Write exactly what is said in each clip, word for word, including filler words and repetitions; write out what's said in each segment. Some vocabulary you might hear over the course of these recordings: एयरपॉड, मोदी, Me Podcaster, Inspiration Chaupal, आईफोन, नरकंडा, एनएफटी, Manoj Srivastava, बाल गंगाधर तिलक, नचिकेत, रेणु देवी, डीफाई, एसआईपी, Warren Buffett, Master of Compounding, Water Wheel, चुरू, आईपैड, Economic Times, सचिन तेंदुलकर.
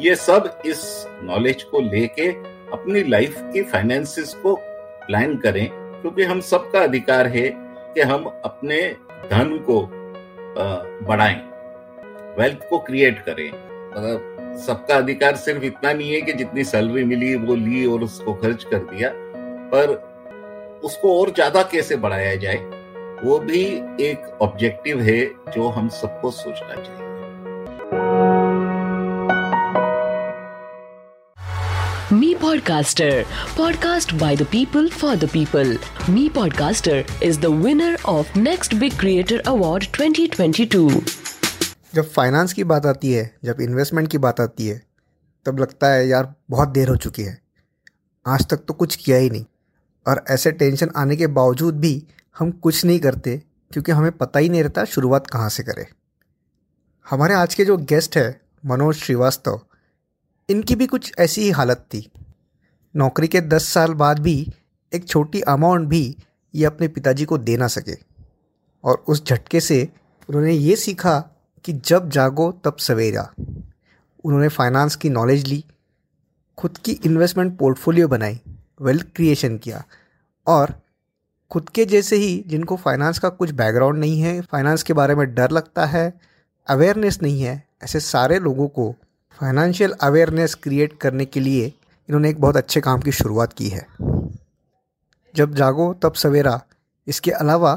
ये सब इस नॉलेज को लेके अपनी लाइफ की फाइनेंसेस को प्लान करें, क्योंकि हम सबका अधिकार है कि हम अपने धन को बढ़ाएं, वेल्थ को क्रिएट करें। मतलब सबका अधिकार सिर्फ इतना नहीं है कि जितनी सैलरी मिली वो ली और उसको खर्च कर दिया, पर उसको और ज्यादा कैसे बढ़ाया जाए वो भी एक ऑब्जेक्टिव है जो हम सबको सोचना चाहिए। Me Podcaster, podcast by the people for the people. Me Podcaster is the winner of Next Big Creator Award twenty twenty-two. जब फाइनेंस की बात आती है, जब इन्वेस्टमेंट की बात आती है, तब लगता है यार बहुत देर हो चुकी है, आज तक तो कुछ किया ही नहीं। और ऐसे टेंशन आने के बावजूद भी हम कुछ नहीं करते, क्योंकि हमें पता ही नहीं रहता शुरुआत कहाँ से करें। हमारे आज के जो गेस्ट हैं मनोज श्रीवास्तव, इनकी भी कुछ ऐसी ही हालत थी। नौकरी के दस साल बाद भी एक छोटी अमाउंट भी ये अपने पिताजी को दे ना सके, और उस झटके से उन्होंने ये सीखा कि जब जागो तब सवेरा। उन्होंने फाइनेंस की नॉलेज ली, खुद की इन्वेस्टमेंट पोर्टफोलियो बनाई, वेल्थ क्रिएशन किया, और खुद के जैसे ही जिनको फाइनेंस का कुछ बैकग्राउंड नहीं है, फाइनेंस के बारे में डर लगता है, अवेयरनेस नहीं है, ऐसे सारे लोगों को फाइनेंशियल अवेयरनेस क्रिएट करने के लिए इन्होंने एक बहुत अच्छे काम की शुरुआत की है। जब जागो तब सवेरा, इसके अलावा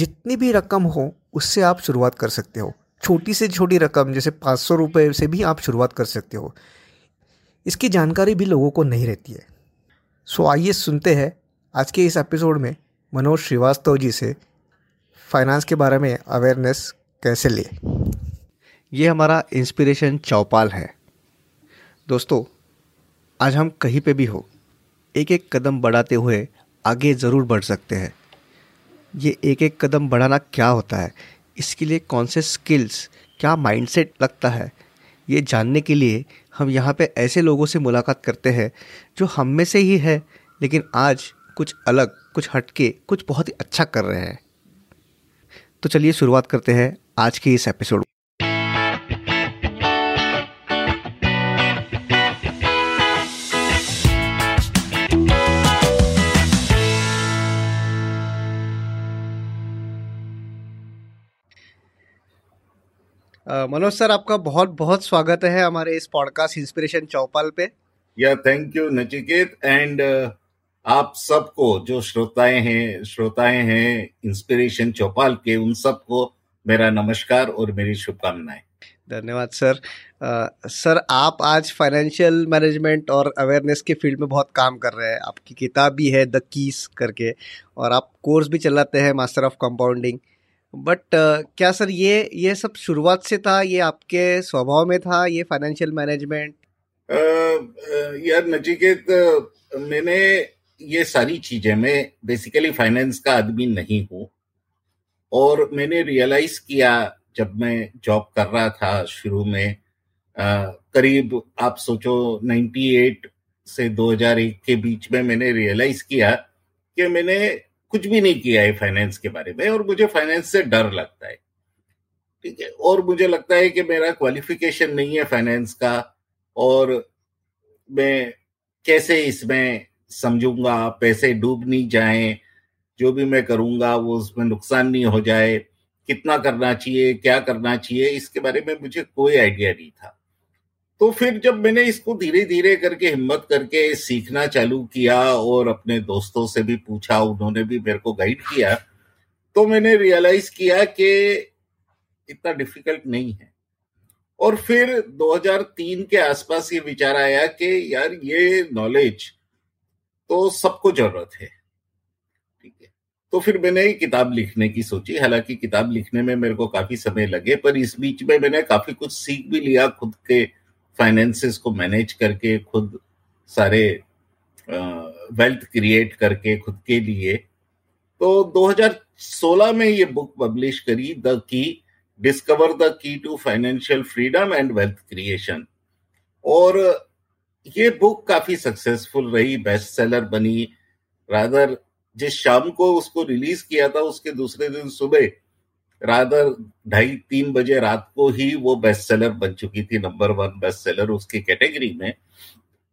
जितनी भी रकम हो उससे आप शुरुआत कर सकते हो, छोटी से छोटी रकम जैसे पाँच सौ रुपये से भी आप शुरुआत कर सकते हो। इसकी जानकारी भी लोगों को नहीं रहती है। सो आइए सुनते हैं आज के इस एपिसोड में मनोज श्रीवास्तव जी से फाइनेंस के बारे में अवेयरनेस कैसे ले। ये हमारा इंस्पिरेशन चौपाल है। दोस्तों, आज हम कहीं पे भी हो एक एक कदम बढ़ाते हुए आगे ज़रूर बढ़ सकते हैं। ये एक एक कदम बढ़ाना क्या होता है, इसके लिए कौन से स्किल्स, क्या माइंडसेट लगता है, ये जानने के लिए हम यहाँ पे ऐसे लोगों से मुलाकात करते हैं जो हम में से ही है, लेकिन आज कुछ अलग, कुछ हटके, कुछ बहुत ही अच्छा कर रहे हैं। तो चलिए शुरुआत करते हैं आज के इस एपिसोड। मनोज सर, आपका बहुत बहुत स्वागत है हमारे इस पॉडकास्ट इंस्पिरेशन चौपाल पे। या थैंक यू नचिकेत, एंड आप सबको जो श्रोताएं हैं श्रोताएं हैं इंस्पिरेशन चौपाल के, उन सबको मेरा नमस्कार और मेरी शुभकामनाएं। धन्यवाद सर। uh, सर, आप आज फाइनेंशियल मैनेजमेंट और अवेयरनेस के फील्ड में बहुत काम कर रहे हैं। आपकी किताब भी है द कीज करके, और आप कोर्स भी चलाते हैं master of compounding. But uh, क्या सर, ये ये सब शुरुआत से था, ये आपके स्वभाव में था, ये फाइनेंशियल मैनेजमेंट? uh, यार नचिकेत, uh, मैंने ये सारी चीजें, मैं बेसिकली फाइनेंस का आदमी नहीं हूँ, और मैंने रियलाइज किया जब मैं जॉब कर रहा था शुरू में, uh, करीब आप सोचो अट्ठानवे से दो हज़ार एक के बीच में, मैंने रियलाइज किया कि मैंने कुछ भी नहीं किया है फाइनेंस के बारे में, और मुझे फाइनेंस से डर लगता है। ठीक है, और मुझे लगता है कि मेरा क्वालिफिकेशन नहीं है फाइनेंस का, और मैं कैसे इसमें समझूंगा, पैसे डूब नहीं जाएं, जो भी मैं करूंगा वो उसमें नुकसान नहीं हो जाए, कितना करना चाहिए, क्या करना चाहिए, इसके बारे में मुझे कोई आइडिया नहीं था। तो फिर जब मैंने इसको धीरे धीरे करके हिम्मत करके सीखना चालू किया, और अपने दोस्तों से भी पूछा, उन्होंने भी मेरे को गाइड किया, तो मैंने रियलाइज किया कि इतना डिफिकल्ट नहीं है। और फिर दो हज़ार तीन के आसपास ये विचार आया कि यार ये नॉलेज तो सबको जरूरत है। ठीक है, तो फिर मैंने किताब लिखने की सोची। हालांकि किताब लिखने में मेरे को काफी समय लगे, पर इस बीच में मैंने काफी कुछ सीख भी लिया, खुद के फाइनेंसेस को मैनेज करके, खुद सारे वेल्थ क्रिएट करके खुद के लिए। तो दो हज़ार सोलह में ये बुक पब्लिश करी, the key, discover the key to financial freedom and wealth creation. और ये बुक काफी सक्सेसफुल रही, बेस्ट सेलर बनी। रादर जिस शाम को उसको रिलीज किया था, उसके दूसरे दिन सुबह रादर ढाई तीन बजे रात को ही वो बेस्ट सेलर बन चुकी थी, नंबर वन बेस्ट सेलर उसकी कैटेगरी में।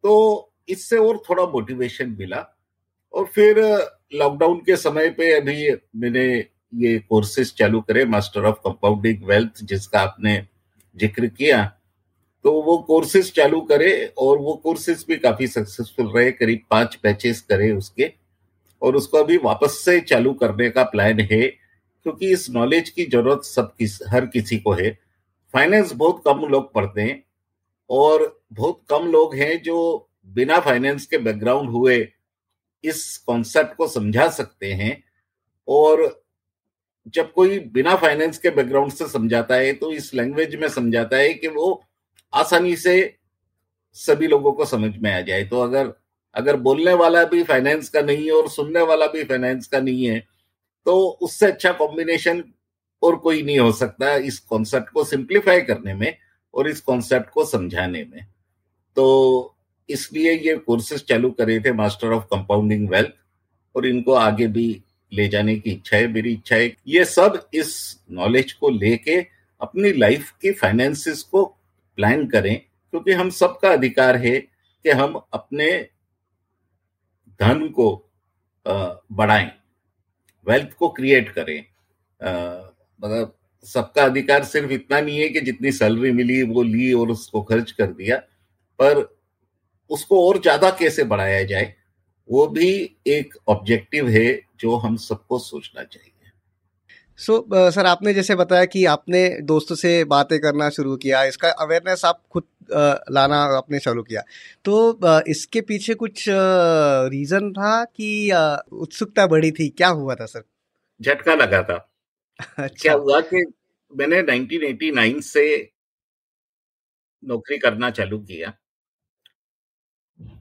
तो इससे और थोड़ा मोटिवेशन मिला। और फिर लॉकडाउन के समय पे अभी मैंने ये कोर्सेज चालू करे, मास्टर ऑफ कंपाउंडिंग वेल्थ, जिसका आपने जिक्र किया, तो वो कोर्सेज चालू करे और वो कोर्सेज भी काफी सक्सेसफुल रहे। करीब पांच बैचेस करे उसके, और उसको अभी वापस से चालू करने का प्लान है, क्योंकि इस नॉलेज की जरूरत सब किस हर किसी को है। फाइनेंस बहुत कम लोग पढ़ते हैं और बहुत कम लोग हैं जो बिना फाइनेंस के बैकग्राउंड हुए इस कॉन्सेप्ट को समझा सकते हैं। और जब कोई बिना फाइनेंस के बैकग्राउंड से समझाता है तो इस लैंग्वेज में समझाता है कि वो आसानी से सभी लोगों को समझ में आ जाए। तो अगर अगर बोलने वाला भी फाइनेंस का नहीं है और सुनने वाला भी फाइनेंस का नहीं है, तो उससे अच्छा कॉम्बिनेशन और कोई नहीं हो सकता इस कॉन्सेप्ट को सिंप्लीफाई करने में और इस कॉन्सेप्ट को समझाने में। तो इसलिए ये कोर्सेज चालू करे थे, मास्टर ऑफ कंपाउंडिंग वेल्थ, और इनको आगे भी ले जाने की इच्छा है। मेरी इच्छा है ये सब इस नॉलेज को लेके अपनी लाइफ की फाइनेंसिस को प्लान करें, क्योंकि हम सबका अधिकार है कि हम अपने धन को बढ़ाएं, वेल्थ को क्रिएट करें। मतलब सबका अधिकार सिर्फ इतना नहीं है कि जितनी सैलरी मिली वो ली और उसको खर्च कर दिया, पर उसको और ज्यादा कैसे बढ़ाया जाए, वो भी एक ऑब्जेक्टिव है जो हम सबको सोचना चाहिए। सो so, सर uh, आपने जैसे बताया कि आपने दोस्तों से बातें करना शुरू किया, इसका अवेयरनेस आप खुद uh, लाना आपने चालू किया, तो uh, इसके पीछे कुछ रीज़न uh, था कि uh, उत्सुकता बढ़ी थी, क्या हुआ था सर? झटका लगा था। अच्छा। क्या हुआ कि मैंने उन्नीस सौ नवासी से नौकरी करना चालू किया।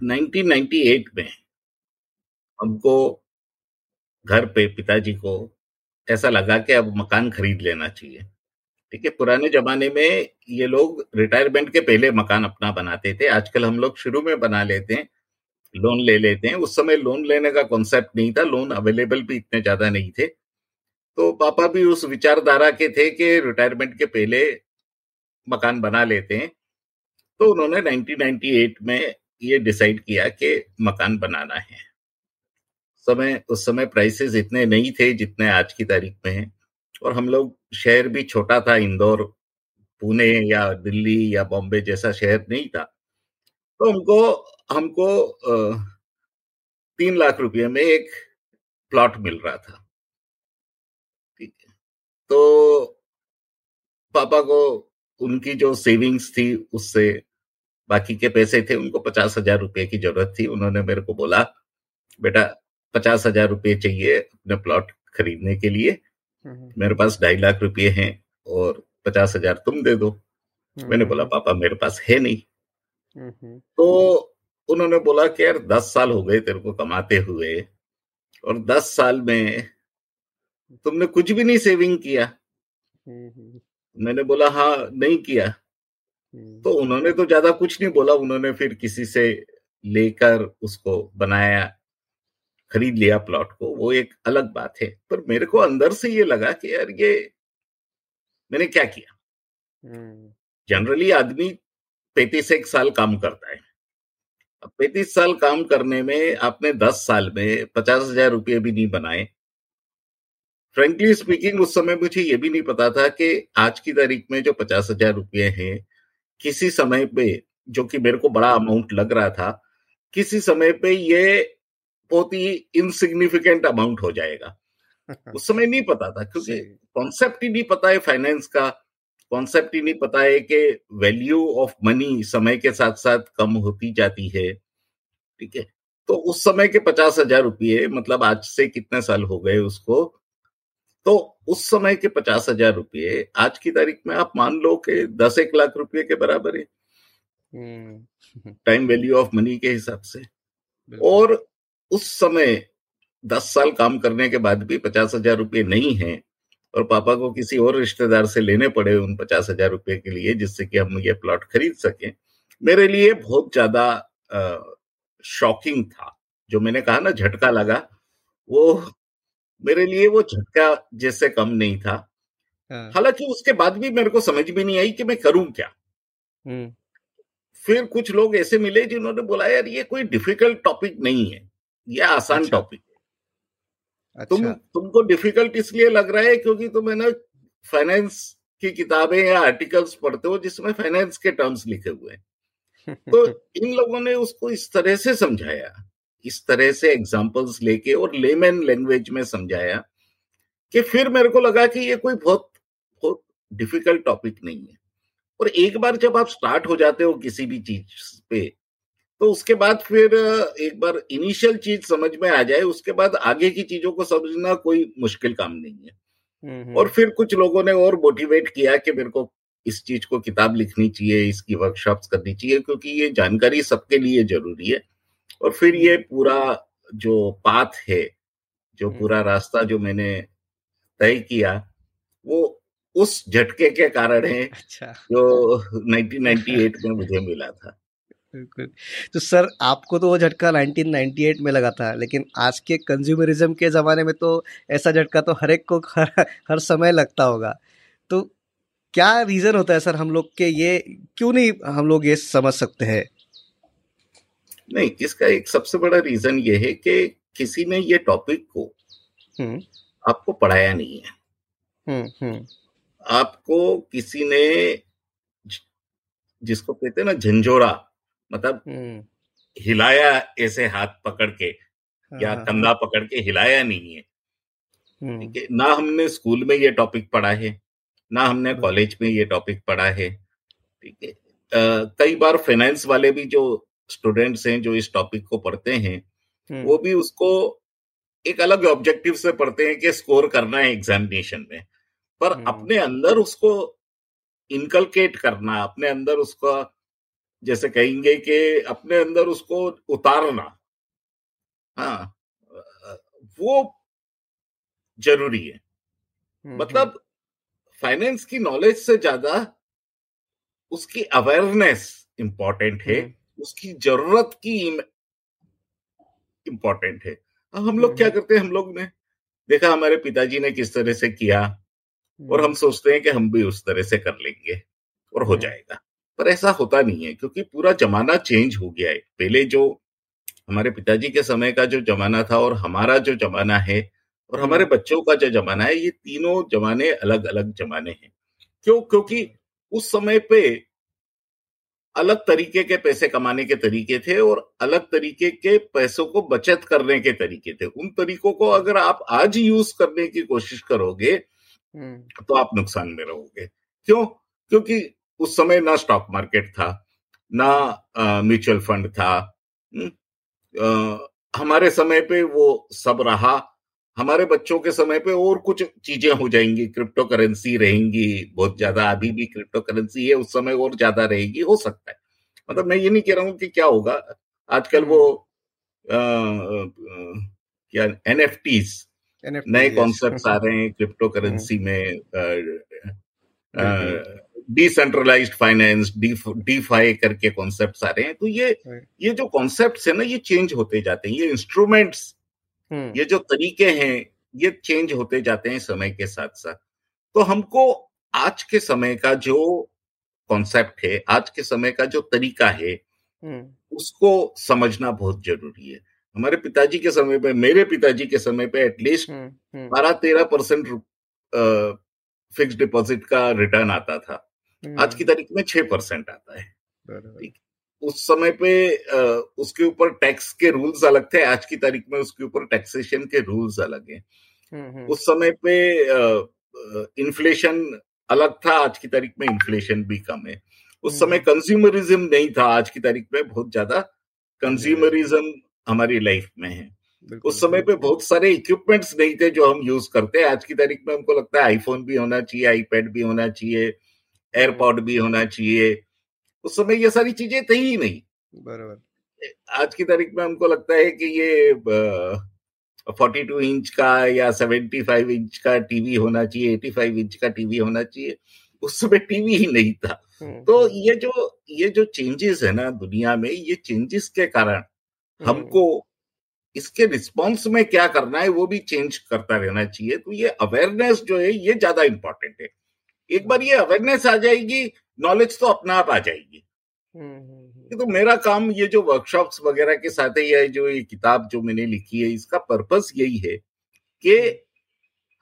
उन्नीस सौ अट्ठानवे में हमको घर पे पिताजी को ऐसा लगा कि अब मकान खरीद लेना चाहिए। ठीक है, पुराने जमाने में ये लोग रिटायरमेंट के पहले मकान अपना बनाते थे, आजकल हम लोग शुरू में बना लेते हैं, लोन ले लेते हैं। उस समय लोन लेने का कॉन्सेप्ट नहीं था, लोन अवेलेबल भी इतने ज्यादा नहीं थे। तो पापा भी उस विचारधारा के थे कि रिटायरमेंट के पहले मकान बना लेते हैं। तो उन्होंने उन्नीस सौ अट्ठानवे में ये डिसाइड किया कि मकान बनाना है। समय उस समय प्राइसेस इतने नहीं थे जितने आज की तारीख में हैं, और हम लोग शहर भी छोटा था, इंदौर, पुणे या दिल्ली या बॉम्बे जैसा शहर नहीं था। तो हमको हमको तीन लाख रुपये में एक प्लॉट मिल रहा था। ठीक है, तो पापा को उनकी जो सेविंग्स थी उससे बाकी के पैसे थे, उनको पचास हजार रुपये की जरूरत थी। उन्होंने मेरे को बोला, बेटा पचास हजार रुपये चाहिए अपने प्लॉट खरीदने के लिए, मेरे पास ढाई लाख रुपये हैं और पचास हजार तुम दे दो। मैंने बोला पापा मेरे पास है नहीं। तो उन्होंने बोला कि यार दस साल हो गए तेरे को कमाते हुए और दस साल में तुमने कुछ भी नहीं सेविंग किया। मैंने बोला हाँ नहीं किया। तो उन्होंने तो ज्यादा कुछ नहीं बोला, उन्होंने फिर किसी से लेकर उसको बनाया, खरीद लिया प्लॉट को, वो एक अलग बात है। पर मेरे को अंदर से ये लगा कि यार ये मैंने क्या किया। जनरली आदमी पैंतीस एक साल काम करता है, अब पैंतीस साल काम करने में आपने दस साल में पचास हजार रुपये भी नहीं बनाए। फ्रेंकली स्पीकिंग उस समय मुझे ये भी नहीं पता था कि आज की तारीख में जो पचास हजार रुपये है, किसी समय पे, जो कि मेरे को बड़ा अमाउंट लग रहा था, किसी समय पे ये बहुत ही इनसिग्निफिकेंट अमाउंट हो जाएगा। उस समय नहीं पता था, क्योंकि कॉन्सेप्ट ही नहीं पता है फाइनेंस का, कॉन्सेप्ट ही नहीं पता है कि वैल्यू ऑफ मनी समय के साथ साथ कम होती जाती है। ठीक है, तो उस समय के पचास हजार रुपये, मतलब आज से कितने साल हो गए उसको, तो उस समय के पचास हजार रुपये आज की तारीख में आप मान लो कि दस एक लाख रुपये के बराबर है टाइम वैल्यू ऑफ मनी के हिसाब से। और उस समय दस साल काम करने के बाद भी पचास हजार रुपये नहीं है, और पापा को किसी और रिश्तेदार से लेने पड़े उन पचास हजार रुपये के लिए, जिससे कि हम ये प्लॉट खरीद सकें। मेरे लिए बहुत ज्यादा शॉकिंग था, जो मैंने कहा ना झटका लगा, वो मेरे लिए वो झटका जैसे कम नहीं था। हालांकि उसके बाद भी मेरे को समझ भी नहीं आई कि मैं करूं क्या। फिर कुछ लोग ऐसे मिले जिन्होंने बोला यार ये कोई डिफिकल्ट टॉपिक नहीं है, ये आसान टॉपिक है। तुम तुमको डिफिकल्ट इसलिए लग रहा है क्योंकि तुम है ना फाइनेंस की किताबें या आर्टिकल्स पढ़ते हो जिसमें फाइनेंस के टर्म्स लिखे हुए हैं। तो इन लोगों ने उसको इस तरह से समझाया, इस तरह से एग्जाम्पल्स लेके और लेमैन लैंग्वेज में समझाया कि फिर मेरे को लगा कि ये कोई बहुत बहुत डिफिकल्ट टॉपिक नहीं है। और एक बार जब आप स्टार्ट हो जाते हो किसी भी चीज पे तो उसके बाद फिर एक बार इनिशियल चीज समझ में आ जाए उसके बाद आगे की चीजों को समझना कोई मुश्किल काम नहीं है। और फिर कुछ लोगों ने और मोटिवेट किया कि मेरे को इस चीज को किताब लिखनी चाहिए, इसकी वर्कशॉप्स करनी चाहिए क्योंकि ये जानकारी सबके लिए जरूरी है। और फिर ये पूरा जो पाथ है, जो पूरा रास्ता जो मैंने तय किया वो उस झटके के कारण है। अच्छा। जो उन्नीस सौ अट्ठानवे में मुझे मिला था। बिल्कुल। तो सर आपको तो वो झटका उन्नीस सौ अट्ठानवे में लगा था, लेकिन आज के कंज्यूमरिज्म के ज़माने में तो ऐसा झटका तो हर एक को हर, हर समय लगता होगा। तो क्या रीज़न होता है सर हम लोग के, ये क्यों नहीं हम लोग ये समझ सकते हैं? नहीं, इसका एक सबसे बड़ा रीजन ये है कि किसी ने ये टॉपिक को आपको पढ़ाया नहीं है। हुँ, हुँ. आपको किसी ने जिसको कहते हैं ना झंझोरा, मतलब हुँ. हिलाया, ऐसे हाथ पकड़ के या कंधा पकड़ के हिलाया नहीं है। हुँ. ना हमने स्कूल में ये टॉपिक पढ़ा है, ना हमने कॉलेज में ये टॉपिक पढ़ा है। ठीक है, कई बार फाइनेंस वाले भी जो स्टूडेंट्स हैं जो इस टॉपिक को पढ़ते हैं वो भी उसको एक अलग ऑब्जेक्टिव से पढ़ते हैं कि स्कोर करना है एग्जामिनेशन में, पर अपने अंदर उसको इनकलकेट करना, अपने अंदर उसका जैसे कहेंगे कि अपने अंदर उसको उतारना, हाँ वो जरूरी है। मतलब फाइनेंस की नॉलेज से ज्यादा उसकी अवेयरनेस इंपॉर्टेंट है, उसकी जरूरत की इंपॉर्टेंट है। अब हम लोग क्या करते हैं, हम लोग ने देखा हमारे पिताजी ने किस तरह से किया और हम सोचते हैं कि हम भी उस तरह से कर लेंगे और हो जाएगा, पर ऐसा होता नहीं है क्योंकि पूरा जमाना चेंज हो गया है। पहले जो हमारे पिताजी के समय का जो जमाना था और हमारा जो जमाना है और हमारे बच्चों का जो जमाना है, ये तीनों जमाने अलग अलग जमाने हैं। क्यों? क्योंकि उस समय पे अलग तरीके के पैसे कमाने के तरीके थे और अलग तरीके के पैसों को बचत करने के तरीके थे। उन तरीकों को अगर आप आज यूज करने की कोशिश करोगे तो आप नुकसान में रहोगे। क्यों? क्योंकि उस समय ना स्टॉक मार्केट था, ना म्यूचुअल फंड था। आ, हमारे समय पे वो सब रहा। हमारे बच्चों के समय पे और कुछ चीजें हो जाएंगी, क्रिप्टो करेंसी रहेंगी बहुत ज्यादा, अभी भी क्रिप्टो करेंसी है, उस समय और ज्यादा रहेगी, हो सकता है। मतलब मैं ये नहीं कह रहा हूँ कि क्या होगा। आजकल वो आ, क्या एनएफटीज नए कॉन्सेप्ट आ रहे हैं क्रिप्टो करेंसी में, डिसेंट्रलाइज्ड फाइनेंस, डीफाई करके कॉन्सेप्ट आ रहे हैं। तो ये ये जो कॉन्सेप्ट है ना ये चेंज होते जाते हैं, ये इंस्ट्रूमेंट्स, ये जो तरीके हैं ये चेंज होते जाते हैं समय के साथ साथ। तो हमको आज के समय का जो कॉन्सेप्ट है, आज के समय का जो तरीका है उसको समझना बहुत जरूरी है। हमारे पिताजी के समय पे, मेरे पिताजी के समय पे एटलीस्ट बारह तेरह परसेंट फिक्स डिपॉजिट का रिटर्न आता था, आज की तारीख में छह परसेंट आता है। उस समय पे उसके ऊपर टैक्स के रूल्स अलग थे, आज की तारीख में उसके ऊपर टैक्सेशन के रूल्स अलग हैं। उस समय पे इन्फ्लेशन अलग था, आज की तारीख में इन्फ्लेशन भी कम है। उस समय कंज्यूमरिज्म नहीं था, आज की तारीख में बहुत ज्यादा कंज्यूमरिज्म हमारी लाइफ में है। उस समय पे बहुत सारे इक्विपमेंट्स नहीं थे जो हम यूज करते हैं, आज की तारीख में हमको लगता है आईफोन भी होना चाहिए, आईपैड भी होना चाहिए, एयरपॉड भी होना चाहिए। उस समय ये सारी चीजें थी ही नहीं। बराबर। आज की तारीख में हमको लगता है कि ये बयालीस इंच का या पचहत्तर इंच का टीवी होना चाहिए, पचासी इंच का टीवी होना चाहिए। उस समय टीवी ही नहीं था। तो ये जो ये जो चेंजेस है ना दुनिया में, ये चेंजेस के कारण हमको इसके रिस्पॉन्स में क्या करना है वो भी चेंज करता रहना चाहिए। तो ये अवेयरनेस जो है ये ज्यादा इंपॉर्टेंट है। एक बार ये अवेयरनेस आ जाएगी, नॉलेज तो अपना आप आ जाएगी। तो मेरा काम ये जो वर्कशॉप्स वगैरह के साथ ही है, जो ये किताब जो मैंने लिखी है, इसका पर्पस यही है कि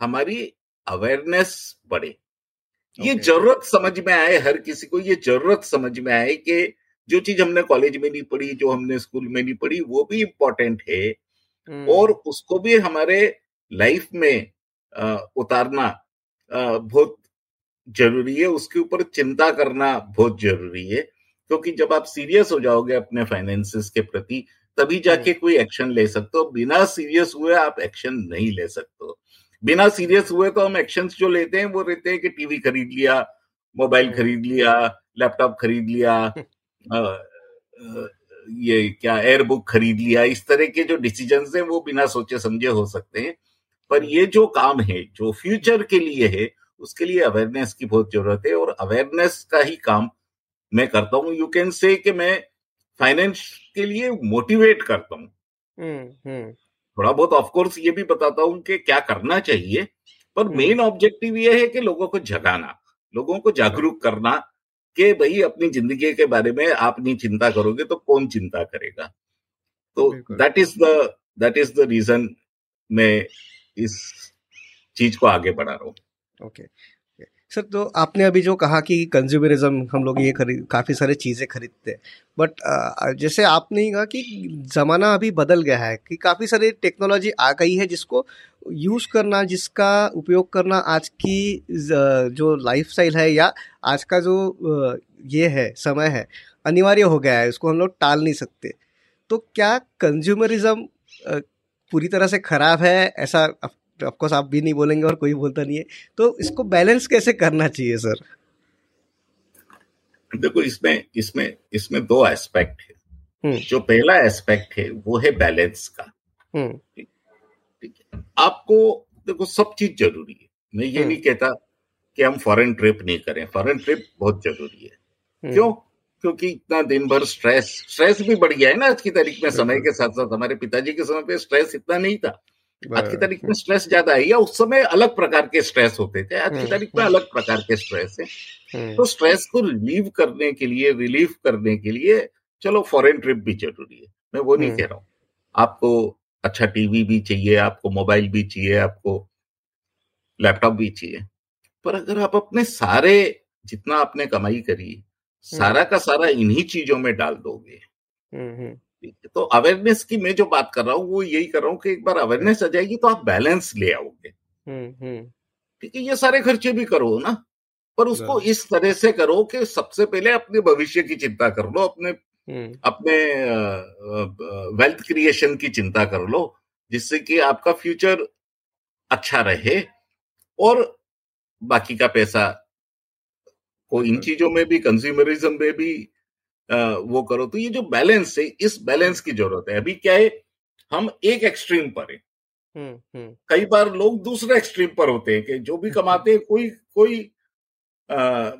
हमारी अवेयरनेस बढ़े। ये जरूरत समझ में आए, हर किसी को ये जरूरत समझ में आए कि जो चीज हमने कॉलेज में नहीं पढ़ी, जो हमने स्कूल में नहीं पढ़ी, वो भी इम्पोर्टेंट है और उसको भी हमारे लाइफ में आ, उतारना आ, बहुत जरूरी है। उसके ऊपर चिंता करना बहुत जरूरी है, क्योंकि जब आप सीरियस हो जाओगे अपने फाइनेंसेस के प्रति, तभी जाके कोई एक्शन ले सकते हो। बिना सीरियस हुए आप एक्शन नहीं ले सकते हो। बिना सीरियस हुए तो हम एक्शंस जो लेते हैं वो रहते हैं कि टीवी खरीद लिया, मोबाइल खरीद लिया, लैपटॉप खरीद लिया, आ, ये क्या एयरबुक खरीद लिया, इस तरह के जो डिसीजंस हैं वो बिना सोचे समझे हो सकते हैं। पर ये जो काम है जो फ्यूचर के लिए है, उसके लिए अवेयरनेस की बहुत जरूरत है और अवेयरनेस का ही काम मैं करता हूँ। यू कैन से कि मैं फाइनेंस के लिए मोटिवेट करता हूँ, थोड़ा बहुत ऑफ कोर्स ये भी बताता हूँ कि क्या करना चाहिए, पर मेन ऑब्जेक्टिव ये है कि लोगों को जगाना, लोगों को जागरूक करना कि भाई अपनी जिंदगी के बारे में आप नहीं चिंता करोगे तो कौन चिंता करेगा। तो that is the that is the reason मैं इस चीज को आगे बढ़ा रहा हूँ। ओके सर, तो आपने अभी जो कहा कि कंज्यूमरिज्म, हम लोग ये खरीद काफ़ी सारे चीज़ें खरीदते हैं, बट जैसे आपने ही कहा कि ज़माना अभी बदल गया है, कि काफ़ी सारी टेक्नोलॉजी आ गई है जिसको यूज़ करना, जिसका उपयोग करना आज की जो लाइफस्टाइल है या आज का जो ये है समय है अनिवार्य हो गया है, उसको हम लोग टाल नहीं सकते। तो क्या कंज्यूमरिज्म पूरी तरह से ख़राब है? ऐसा ऑफ कोर्स आप भी नहीं बोलेंगे और कोई बोलता नहीं है, तो इसको बैलेंस कैसे करना चाहिए सर? देखो, इसमें इसमें इसमें दो एस्पेक्ट है। जो पहला एस्पेक्ट है वो है बैलेंस का। ठीक है, आपको देखो सब चीज जरूरी है। मैं ये नहीं कहता कि हम फॉरेन ट्रिप नहीं करें, फॉरेन ट्रिप बहुत जरूरी है। क्यों? क्योंकि इतना दिन भर स्ट्रेस स्ट्रेस भी बढ़ गया है ना आज की तारीख में। समय के साथ साथ हमारे पिताजी के समय पे स्ट्रेस इतना नहीं था, आज की तारीख में स्ट्रेस ज्यादा है। या उस समय अलग प्रकार के स्ट्रेस होते थे, आज की तारीख में अलग प्रकार के स्ट्रेस है। तो स्ट्रेस को रिलीव करने के लिए रिलीफ करने के लिए चलो फॉरेन ट्रिप भी जरूरी है, मैं वो नहीं कह रहा हूँ। आपको अच्छा टीवी भी चाहिए, आपको मोबाइल भी चाहिए, आपको लैपटॉप भी चाहिए, पर अगर आप अपने सारे जितना आपने कमाई करी सारा का सारा इन्हीं चीजों में डाल दोगे, तो अवेयरनेस की मैं जो बात कर रहा हूँ वो यही कर रहा हूँ कि एक बार अवेयरनेस आ जाएगी तो आप बैलेंस ले आओगे। ठीक है, ये सारे खर्चे भी करो ना, पर उसको इस तरह से करो कि सबसे पहले अपने भविष्य की चिंता कर लो, अपने अपने वेल्थ क्रिएशन की चिंता कर लो, जिससे कि आपका फ्यूचर अच्छा रहे और बाकी का पैसा को इन चीजों में भी, कंज्यूमरिज्म में भी वो करो। तो ये जो बैलेंस है, इस बैलेंस की जरूरत है। अभी क्या है, हम एक एक्सट्रीम पर है, कई बार लोग दूसरे एक्सट्रीम पर होते हैं कि जो भी कमाते हैं कोई कोई आ, आ,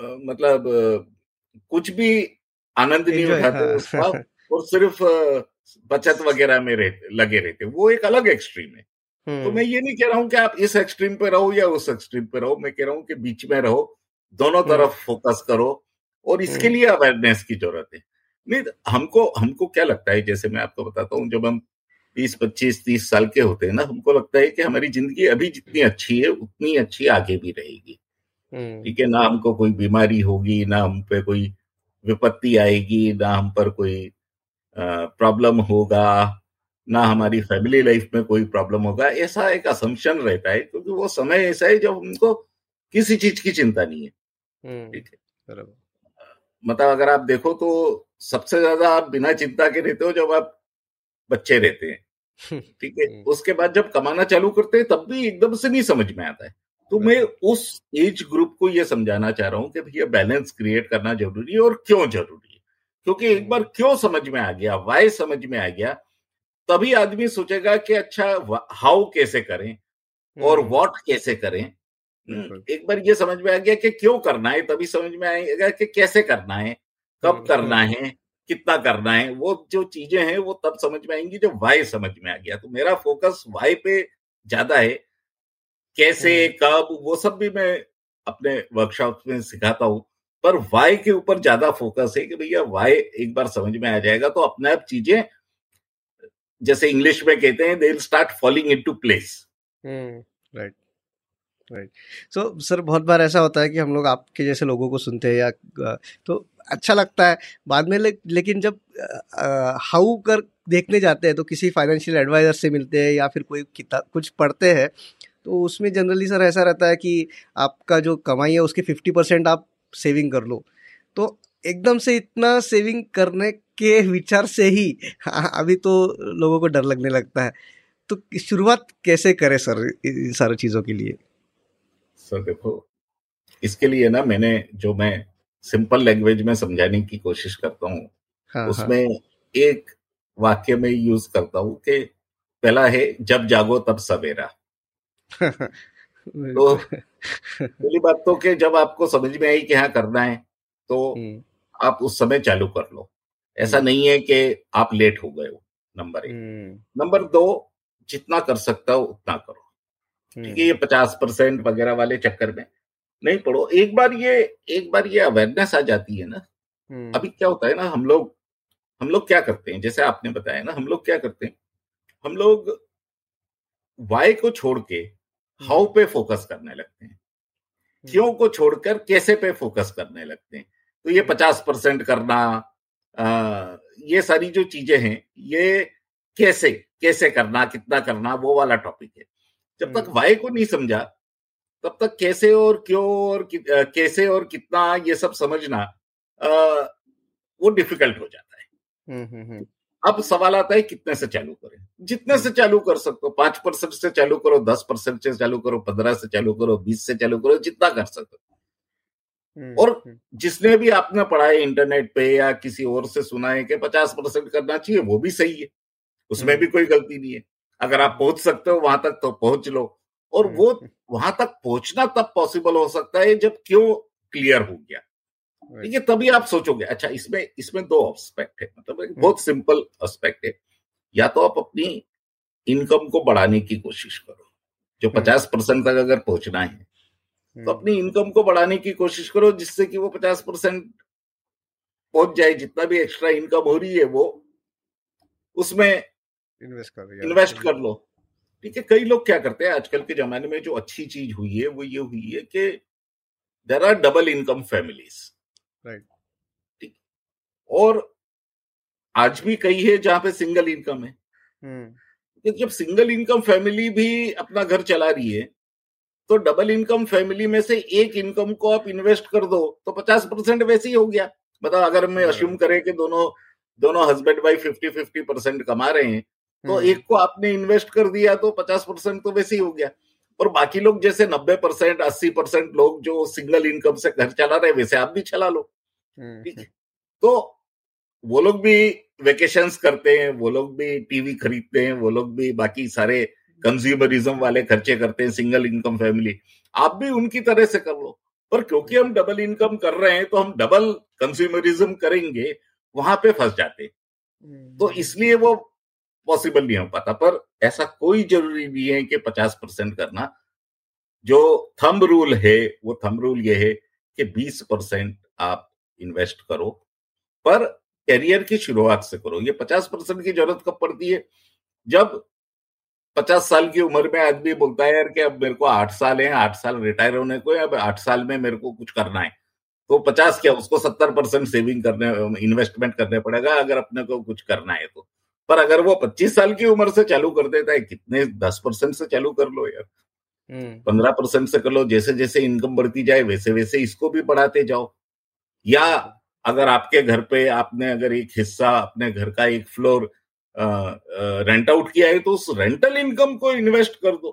मतलब आ, कुछ भी आनंद नहीं उठाते उसका और सिर्फ बचत वगैरह में रहते लगे रहते, वो एक अलग एक्सट्रीम है। तो मैं ये नहीं कह रहा हूं कि आप इस एक्सट्रीम पे रहो या उस एक्सट्रीम पे रहो, मैं कह रहा हूं कि बीच में रहो, दोनों तरफ फोकस करो और इसके लिए अवेयरनेस की जरूरत है। नहीं, हमको हमको क्या लगता है, जैसे मैं आपको बताता हूँ, जब हम बीस पच्चीस तीस साल के होते हैं ना, हमको लगता है कि हमारी जिंदगी अभी जितनी अच्छी है उतनी अच्छी आगे भी रहेगी। ठीक है ना, हमको कोई बीमारी होगी ना, हम पे कोई विपत्ति आएगी ना, हम पर कोई प्रॉब्लम होगा ना, हमारी फैमिली लाइफ में कोई प्रॉब्लम होगा, ऐसा एक असम्पशन रहता है, क्योंकि वो समय ऐसा है जब हमको किसी चीज की चिंता नहीं है। ठीक है, मतलब अगर आप देखो तो सबसे ज्यादा आप बिना चिंता के रहते हो जब आप बच्चे रहते हैं। ठीक है, उसके बाद जब कमाना चालू करते हैं तब भी एकदम से नहीं समझ में आता है। तो मैं उस एज ग्रुप को ये समझाना चाह रहा हूँ कि भैया बैलेंस क्रिएट करना जरूरी है। और क्यों जरूरी है? क्योंकि एक बार क्यों समझ में आ गया, वाई समझ में आ गया, तभी आदमी सोचेगा कि अच्छा हाउ कैसे करें और वॉट कैसे करें। एक बार ये समझ में आ गया कि क्यों करना है, तभी समझ में आएगा कि कैसे करना है, कब करना है, कितना करना है, वो जो चीजें हैं वो तब समझ में आएंगी जब वाई समझ में आ गया। तो मेरा फोकस वाई पे ज्यादा है, कैसे कब वो सब भी मैं अपने वर्कशॉप में सिखाता हूँ, पर वाई के ऊपर ज्यादा फोकस है कि भैया वाई एक बार समझ में आ जाएगा तो अपने आप चीजें, जैसे इंग्लिश में कहते हैं, they will start falling into place. Right right so sir, बहुत बार ऐसा होता है कि हम लोग आपके जैसे लोगों को सुनते हैं या तो अच्छा लगता है बाद में, ले, लेकिन जब हाउ कर देखने जाते हैं तो किसी फाइनेंशियल एडवाइजर से मिलते हैं या फिर कोई किताब कुछ पढ़ते हैं तो उसमें जनरली सर ऐसा रहता है कि आपका जो कमाई है उसके फिफ्टी परसेंट आप सेविंग कर लो। तो एकदम से इतना सेविंग करने के विचार से ही अभी तो लोगों को डर लगने लगता है, तो शुरुआत कैसे करें सर इन सारी चीज़ों के लिए? सर देखो, इसके लिए ना मैंने जो मैं सिंपल लैंग्वेज में समझाने की कोशिश करता हूँ, हाँ, उसमें हाँ. एक वाक्य में यूज करता हूँ कि पहला है जब जागो तब सवेरा। तो पहली बात तो कि जब आपको समझ में आई कि हाँ करना है तो आप उस समय चालू कर लो, ऐसा नहीं है कि आप लेट हो गए हो। नंबर एक। नंबर दो, जितना कर सकता हो उतना करो, ठीक है? ये पचास परसेंट वगैरह वाले चक्कर में नहीं पड़ो। एक बार ये एक बार ये अवेयरनेस आ जाती है ना, अभी क्या होता है ना, हम लोग हम लोग क्या करते हैं, जैसे आपने बताया ना, हम लोग क्या करते हैं, हम लोग वाई को छोड़ के हाउ पे फोकस करने लगते हैं, क्यों को छोड़कर कैसे पे फोकस करने लगते हैं। तो ये पचास परसेंट करना, आ, ये सारी जो चीजें हैं, ये कैसे कैसे करना, कितना करना, वो वाला टॉपिक है। जब तक वाई को नहीं समझा तब तक कैसे और क्यों और कि, आ, कैसे और कितना, ये सब समझना आ, वो डिफिकल्ट हो जाता है। हुँ, हुँ. अब सवाल आता है कितने से चालू करें। जितने से चालू कर सकते हो, पांच परसेंट से चालू करो, दस परसेंट से चालू करो, पंद्रह से चालू करो, बीस से चालू करो, जितना कर सकते हो। और जिसने भी आपने पढ़ा है इंटरनेट पे या किसी और से सुना है कि पचास परसेंट करना चाहिए, वो भी सही है, उसमें भी कोई गलती नहीं है। अगर आप पहुंच सकते हो वहां तक तो पहुंच लो। और वो वहां तक पहुंचना तब पॉसिबल हो सकता है जब क्यों क्लियर हो गया, ठीक है? तभी आप सोचोगे। अच्छा, इसमें इसमें दो एस्पेक्ट है, मतलब एक बहुत सिंपल एस्पेक्ट है। या तो आप अपनी इनकम को बढ़ाने की कोशिश करो, जो पचास परसेंट तक अगर पहुंचना है तो अपनी इनकम को बढ़ाने की कोशिश करो, जिससे कि वो पचास परसेंट पहुंच जाए। जितना भी एक्स्ट्रा इनकम हो रही है वो उसमें इन्वेस्ट कर इन्वेस्ट कर लो, ठीक है? कई लोग क्या करते हैं आजकल के जमाने में, जो अच्छी चीज हुई है वो ये हुई है कि there are double income families, right? ठीक। और आज भी कई है जहां पे सिंगल इनकम है। हम्म। जब सिंगल इनकम फैमिली भी अपना घर चला रही है तो डबल इनकम फैमिली में से एक इनकम को आप इन्वेस्ट कर दो तो पचास परसेंट वैसे ही हो गया। मतलब अगर मैं अस्यूम करें कि दोनों दोनों husband wife fifty fifty percent कमा रहे हैं तो एक को आपने इन्वेस्ट कर दिया तो पचास परसेंट तो वैसे ही हो गया। और बाकी लोग जैसे नब्बे परसेंट अस्सी परसेंट लोग जो सिंगल इनकम से घर चला रहे, वैसे आप भी चला लो, ठीक है? तो वो लोग भी वेकेशंस करते हैं, वो लोग भी टीवी खरीदते हैं, वो लोग भी बाकी सारे कंज्यूमरिज्म वाले खर्चे करते हैं। सिंगल इनकम फैमिली आप भी उनकी तरह से कर लो। पर क्योंकि हम डबल इनकम कर रहे हैं तो हम डबल कंज्यूमरिज्म करेंगे, वहां पे फंस जाते हैं। तो इसलिए वो पॉसिबल नहीं हो पाता। पर ऐसा कोई जरूरी नहीं है कि पचास परसेंट करना। जो थंब रूल है वो थंब रूल ये है कि बीस परसेंट आप इन्वेस्ट करो, पर करियर की शुरुआत से करो। ये पचास परसेंट की जरूरत कब पड़ती है? जब पचास साल की उम्र में आदमी बोलता है यार कि अब मेरे को आठ साल है, आठ साल रिटायर होने को है, अब आठ साल में मेरे को कुछ करना है। तो पचास क्या, उसको सत्तर परसेंट सेविंग करने, इन्वेस्टमेंट करने पड़ेगा अगर अपने को कुछ करना है तो। पर अगर वो पच्चीस साल की उम्र से चालू कर देता है, कितने दस परसेंट से चालू कर लो यार, पंद्रह परसेंट से कर लो, जैसे जैसे इनकम बढ़ती जाए वैसे वैसे इसको भी बढ़ाते जाओ। या अगर आपके घर पे आपने अगर एक हिस्सा, अपने घर का एक floor ah, ah, rent out किया है तो उस रेंटल इनकम को इन्वेस्ट कर दो।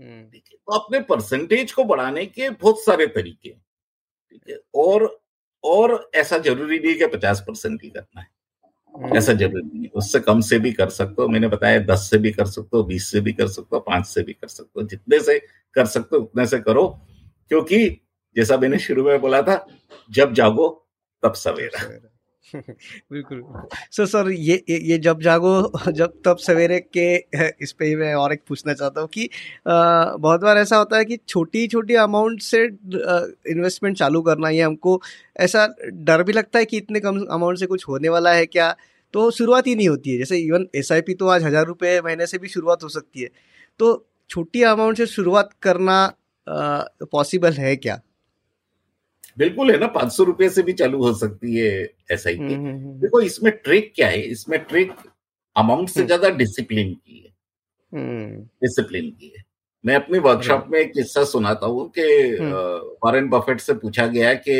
तो अपने परसेंटेज को बढ़ाने के बहुत सारे तरीके हैं, ठीक है? और, और ऐसा जरूरी नहीं कि पचास परसेंट ही करना है, ऐसा जरूरी नहीं। उससे कम से भी कर सकते हो, मैंने बताया दस से भी कर सकते हो, बीस से भी कर सकते हो, पांच से भी कर सकते हो, जितने से कर सकते हो उतने से करो। क्योंकि जैसा मैंने शुरू में बोला था, जब जागो तब सवेरा। बिल्कुल सर सर ये ये जब जागो जब तब सवेरे के इस पे ही मैं और एक पूछना चाहता हूँ कि आ, बहुत बार ऐसा होता है कि छोटी छोटी अमाउंट से इन्वेस्टमेंट चालू करना ही हमको ऐसा डर भी लगता है कि इतने कम अमाउंट से कुछ होने वाला है क्या, तो शुरुआत ही नहीं होती है। जैसे इवन एस आई पी तो आज हज़ार रुपये महीने से भी शुरुआत हो सकती है, तो छोटी अमाउंट से शुरुआत करना पॉसिबल है क्या? बिल्कुल है ना, पांच सौ रुपये से भी चालू हो सकती है एसआईपी। देखो इसमें ट्रिक क्या है, इसमें ट्रिक अमाउंट से ज्यादा डिसिप्लिन की है, डिसिप्लिन की है। मैं अपनी वर्कशॉप में एक किस्सा सुनाता हूँ कि वॉरेन बफेट से पूछा गया कि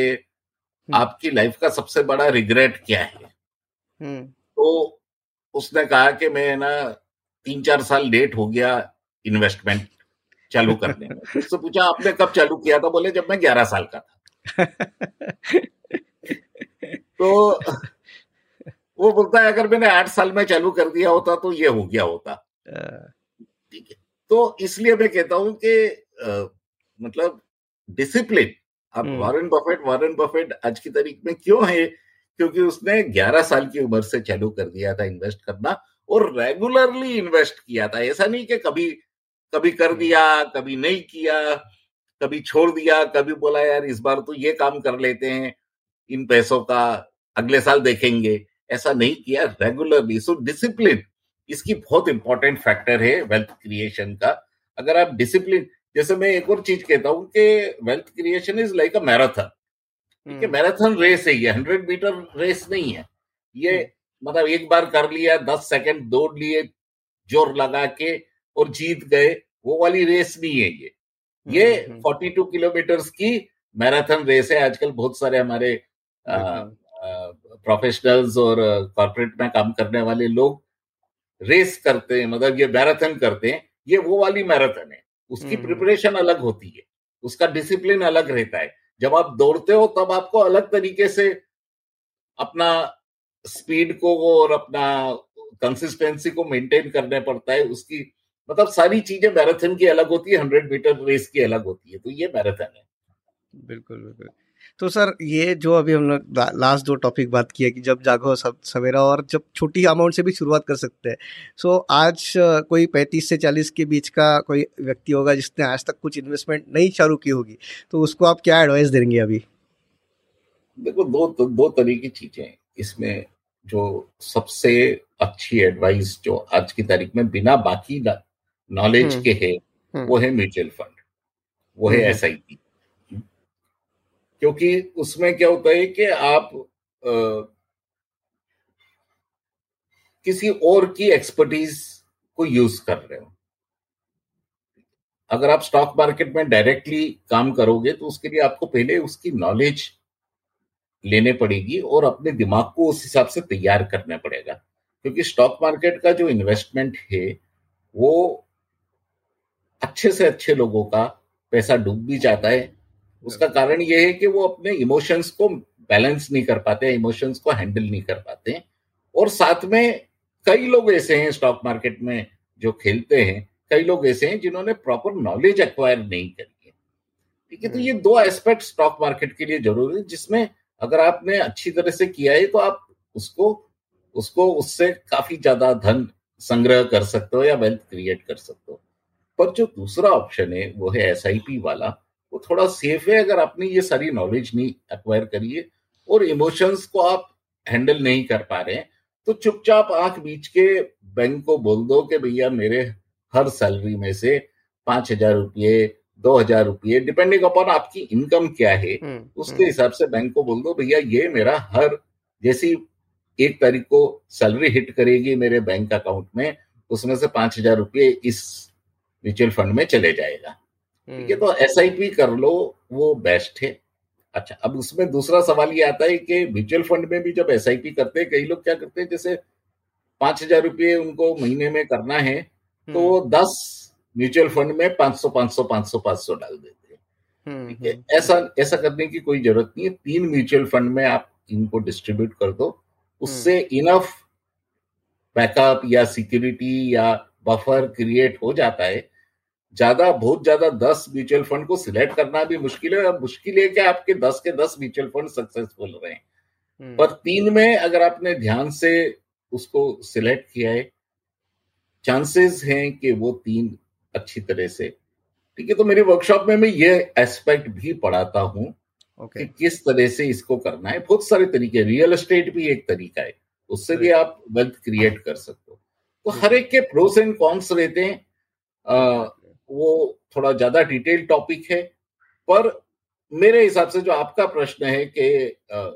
आपकी लाइफ का सबसे बड़ा रिग्रेट क्या है, तो उसने कहा कि मैं ना तीन चार साल लेट हो गया इन्वेस्टमेंट चालू करने में। उससे पूछा आपने कब चालू किया था, बोले जब मैं ग्यारह साल का था। तो वो बोलता है अगर मैंने आठ साल में चालू कर दिया होता तो ये हो गया होता। ठीक है, तो इसलिए मैं कहता हूं कि मतलब डिसिप्लिन। अब वॉरेन बफेट वॉरेन बफेट आज की तारीख में क्यों है, क्योंकि उसने ग्यारह साल की उम्र से चालू कर दिया था इन्वेस्ट करना और रेगुलरली इन्वेस्ट किया था। ऐसा नहीं कि कभी कभी कर दिया, कभी नहीं किया, कभी छोड़ दिया, कभी बोला यार इस बार तो ये काम कर लेते हैं इन पैसों का, अगले साल देखेंगे, ऐसा नहीं किया, रेगुलरली। सो डिसिप्लिन इसकी बहुत इंपॉर्टेंट फैक्टर है वेल्थ क्रिएशन का। अगर आप डिसिप्लिन, जैसे मैं एक और चीज कहता हूं कि wealth creation is like a marathon. ठीक है, मैराथन रेस है ये, हंड्रेड मीटर रेस नहीं है ये। मतलब एक बार कर लिया, दस सेकेंड दौड़ लिए जोर लगा के और जीत गए, वो वाली रेस नहीं है ये। ये बयालीस किलोमीटर की मैराथन रेस है। आजकल बहुत सारे हमारे प्रोफेशनल्स और कॉर्पोरेट में काम करने वाले लोग रेस करते हैं, मतलब ये मैराथन करते हैं। ये वो वाली मैराथन है, उसकी प्रिपरेशन अलग होती है, उसका डिसिप्लिन अलग रहता है। जब आप दौड़ते हो तब आपको अलग तरीके से अपना स्पीड को और अपना कंसिस्टेंसी को मेंटेन करने पड़ता है। उसकी मतलब सारी चीजें मैराथन की अलग होती है, हंड्रेड मीटर रेस की अलग होती है। तो ये मैराथन है। बिल्कुल बिल्कुल। तो सर ये जो अभी हम लोग लास्ट दो टॉपिक बात किया कि जब जागो सब सवेरा और जब छोटी अमाउंट से भी शुरुआत कर सकते हैं। सो आज कोई पैंतीस से चालीस के बीच का कोई व्यक्ति होगा जिसने आज तक कुछ इन्वेस्टमेंट नहीं चालू की होगी, तो उसको आप क्या एडवाइस देंगे अभी? देखो दो दो तरह की चीजें इसमें। जो सबसे अच्छी एडवाइस जो आज की तारीख में बिना बाकी नॉलेज के है वो है म्यूचुअल फंड, वो है एसआईपी। क्योंकि उसमें क्या होता है कि आप आ, किसी और की एक्सपर्टीज को यूज कर रहे हो। अगर आप स्टॉक मार्केट में डायरेक्टली काम करोगे तो उसके लिए आपको पहले उसकी नॉलेज लेने पड़ेगी और अपने दिमाग को उस हिसाब से तैयार करना पड़ेगा। क्योंकि स्टॉक मार्केट का जो इन्वेस्टमेंट है वो अच्छे से अच्छे लोगों का पैसा डूब भी जाता है। उसका कारण यह है कि वो अपने इमोशंस को बैलेंस नहीं कर पाते, इमोशंस को हैंडल नहीं कर पाते। और साथ में कई लोग ऐसे हैं स्टॉक मार्केट में जो खेलते हैं, कई लोग ऐसे हैं जिन्होंने प्रॉपर नॉलेज एक्वायर नहीं करी है। ठीक है, तो ये दो एस्पेक्ट स्टॉक मार्केट के लिए जरूरी है, जिसमें अगर आपने अच्छी तरह से किया है तो आप उसको उसको उससे काफी ज्यादा धन संग्रह कर सकते हो या वेल्थ क्रिएट कर सकते हो। पर जो दूसरा ऑप्शन है वो है एसआईपी वाला, वो थोड़ा सेफ है। अगर आपने ये सारी नॉलेज नहीं एक्वायर करी है और इमोशंस को आप हैंडल नहीं कर पा रहे हैं, तो चुपचाप आंख बीच के बैंक को बोल दो कि भैया मेरे हर सैलरी में से पांच हजार रुपये दो हजार रुपये डिपेंडिंग अपॉन आपकी इनकम क्या है उसके हिसाब से बैंक को बोल दो भैया ये मेरा हर जैसी एक तारीख को सैलरी हिट करेगी मेरे बैंक अकाउंट में उसमें से पांच हजार रुपये इस म्यूचुअल फंड में चले जाएगा। ठीक है, तो एसआईपी कर लो, वो बेस्ट है। अच्छा, अब उसमें दूसरा सवाल ये आता है कि म्यूचुअल फंड में भी जब एसआईपी करते हैं कई लोग क्या करते हैं, जैसे पांच हजार रुपये उनको महीने में करना है तो वो दस म्यूचुअल फंड में पांच सौ पांच सौ पांच सौ पांच सौ डाल देते हैं। ठीक है, ऐसा ऐसा करने की कोई जरूरत नहीं है। तीन म्यूचुअल फंड में आप इनको डिस्ट्रीब्यूट कर दो, उससे इनफ बैकअप या सिक्योरिटी या बफर क्रिएट हो जाता है। ज्यादा बहुत ज्यादा दस म्यूचुअल फंड को सिलेक्ट करना भी मुश्किल है, मुश्किल है कि आपके दस के दस म्यूचुअल फंड सक्सेसफुल रहे। पर तीन में अगर आपने ध्यान से उसको सिलेक्ट किया है, चांसेस हैं कि वो तीन अच्छी तरह से, ठीक है। तो मेरी वर्कशॉप में मैं ये एस्पेक्ट भी पढ़ाता हूं okay. कि किस तरह से इसको करना है। बहुत सारे तरीके, रियल एस्टेट भी एक तरीका है, उससे भी आप वेल्थ क्रिएट कर सकते हो। तो हर एक के प्रोस एंड कॉन्स रहते हैं। आ, वो थोड़ा ज्यादा डिटेल टॉपिक है, पर मेरे हिसाब से जो आपका प्रश्न है कि आ,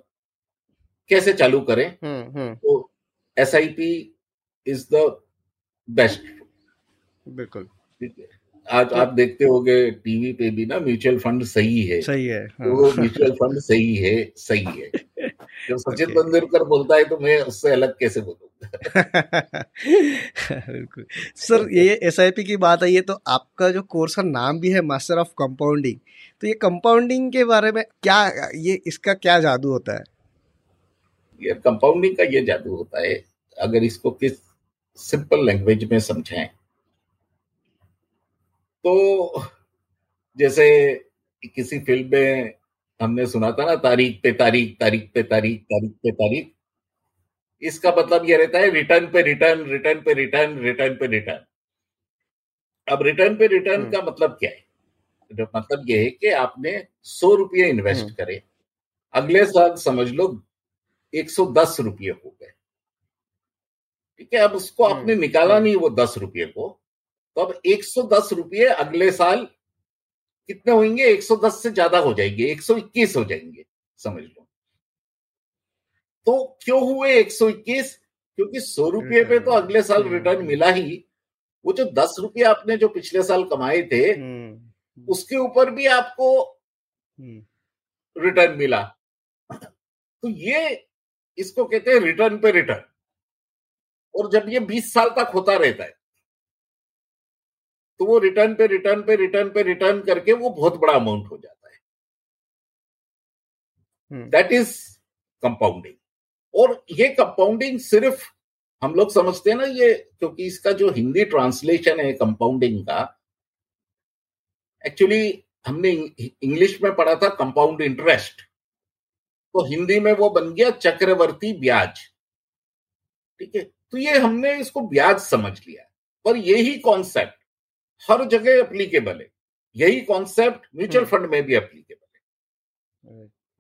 कैसे चालू करें, हुँ, तो S I P is the best. बिल्कुल, ठीक है। आज आप देखते होंगे टीवी पे भी ना, म्यूचुअल फंड सही है, सही है। हाँ। तो म्यूचुअल फंड सही है, सही है। जब सचिन okay. तेंदुलकर बोलता है तो मैं उससे अलग कैसे बोलूँगा। बिल्कुल सर, ये एस आई पी की बात आई है तो आपका जो कोर्स का नाम भी है मास्टर ऑफ कंपाउंडिंग, तो ये कंपाउंडिंग के बारे में क्या, ये इसका क्या जादू होता है? ये कंपाउंडिंग का ये जादू होता है, अगर इसको किस सिंपल लैंग्वेज में समझाएं तो जैसे किसी फिल्म में हमने सुना था ना, तारीख पे तारीख, तारीख पे तारीख, तारीख पे तारीख। इसका मतलब यह रहता है रिटर्न पे रिटर्न, रिटर्न पे रिटर्न, रिटर्न पे रिटर्न। अब रिटर्न पे रिटर्न का मतलब क्या है? मतलब यह है कि आपने सौ रुपये इन्वेस्ट करे, अगले साल समझ लो एक सौ दस रुपये हो गए, ठीक है। अब उसको आपने निकाला नहीं वो दस रुपये को, तो अब एक सौ दस रुपये अगले साल कितने होंगे? एक सौ दस से ज्यादा हो जाएंगे, एक सौ इक्कीस हो जाएंगे, समझ लो। तो क्यों हुए एक सौ इक्कीस? क्योंकि सौ रुपये पे तो अगले साल रिटर्न मिला ही, वो जो दस रुपये आपने जो पिछले साल कमाए थे उसके ऊपर भी आपको रिटर्न मिला। तो ये इसको कहते हैं रिटर्न पे रिटर्न। और जब ये बीस साल तक होता रहता है तो वो रिटर्न पे रिटर्न पे रिटर्न पे रिटर्न करके वो बहुत बड़ा अमाउंट हो जाता है। That is compounding. और ये कंपाउंडिंग सिर्फ हम लोग समझते हैं ना ये, क्योंकि इसका जो हिंदी ट्रांसलेशन है कंपाउंडिंग का, एक्चुअली हमने इंग्लिश में पढ़ा था कंपाउंड इंटरेस्ट, तो हिंदी में वो बन गया चक्रवर्ती ब्याज, ठीक है। तो ये हमने इसको ब्याज समझ लिया, पर यही कॉन्सेप्ट हर जगह एप्लीकेबल है। यही कॉन्सेप्ट म्यूचुअल फंड में भी एप्लीकेबल है,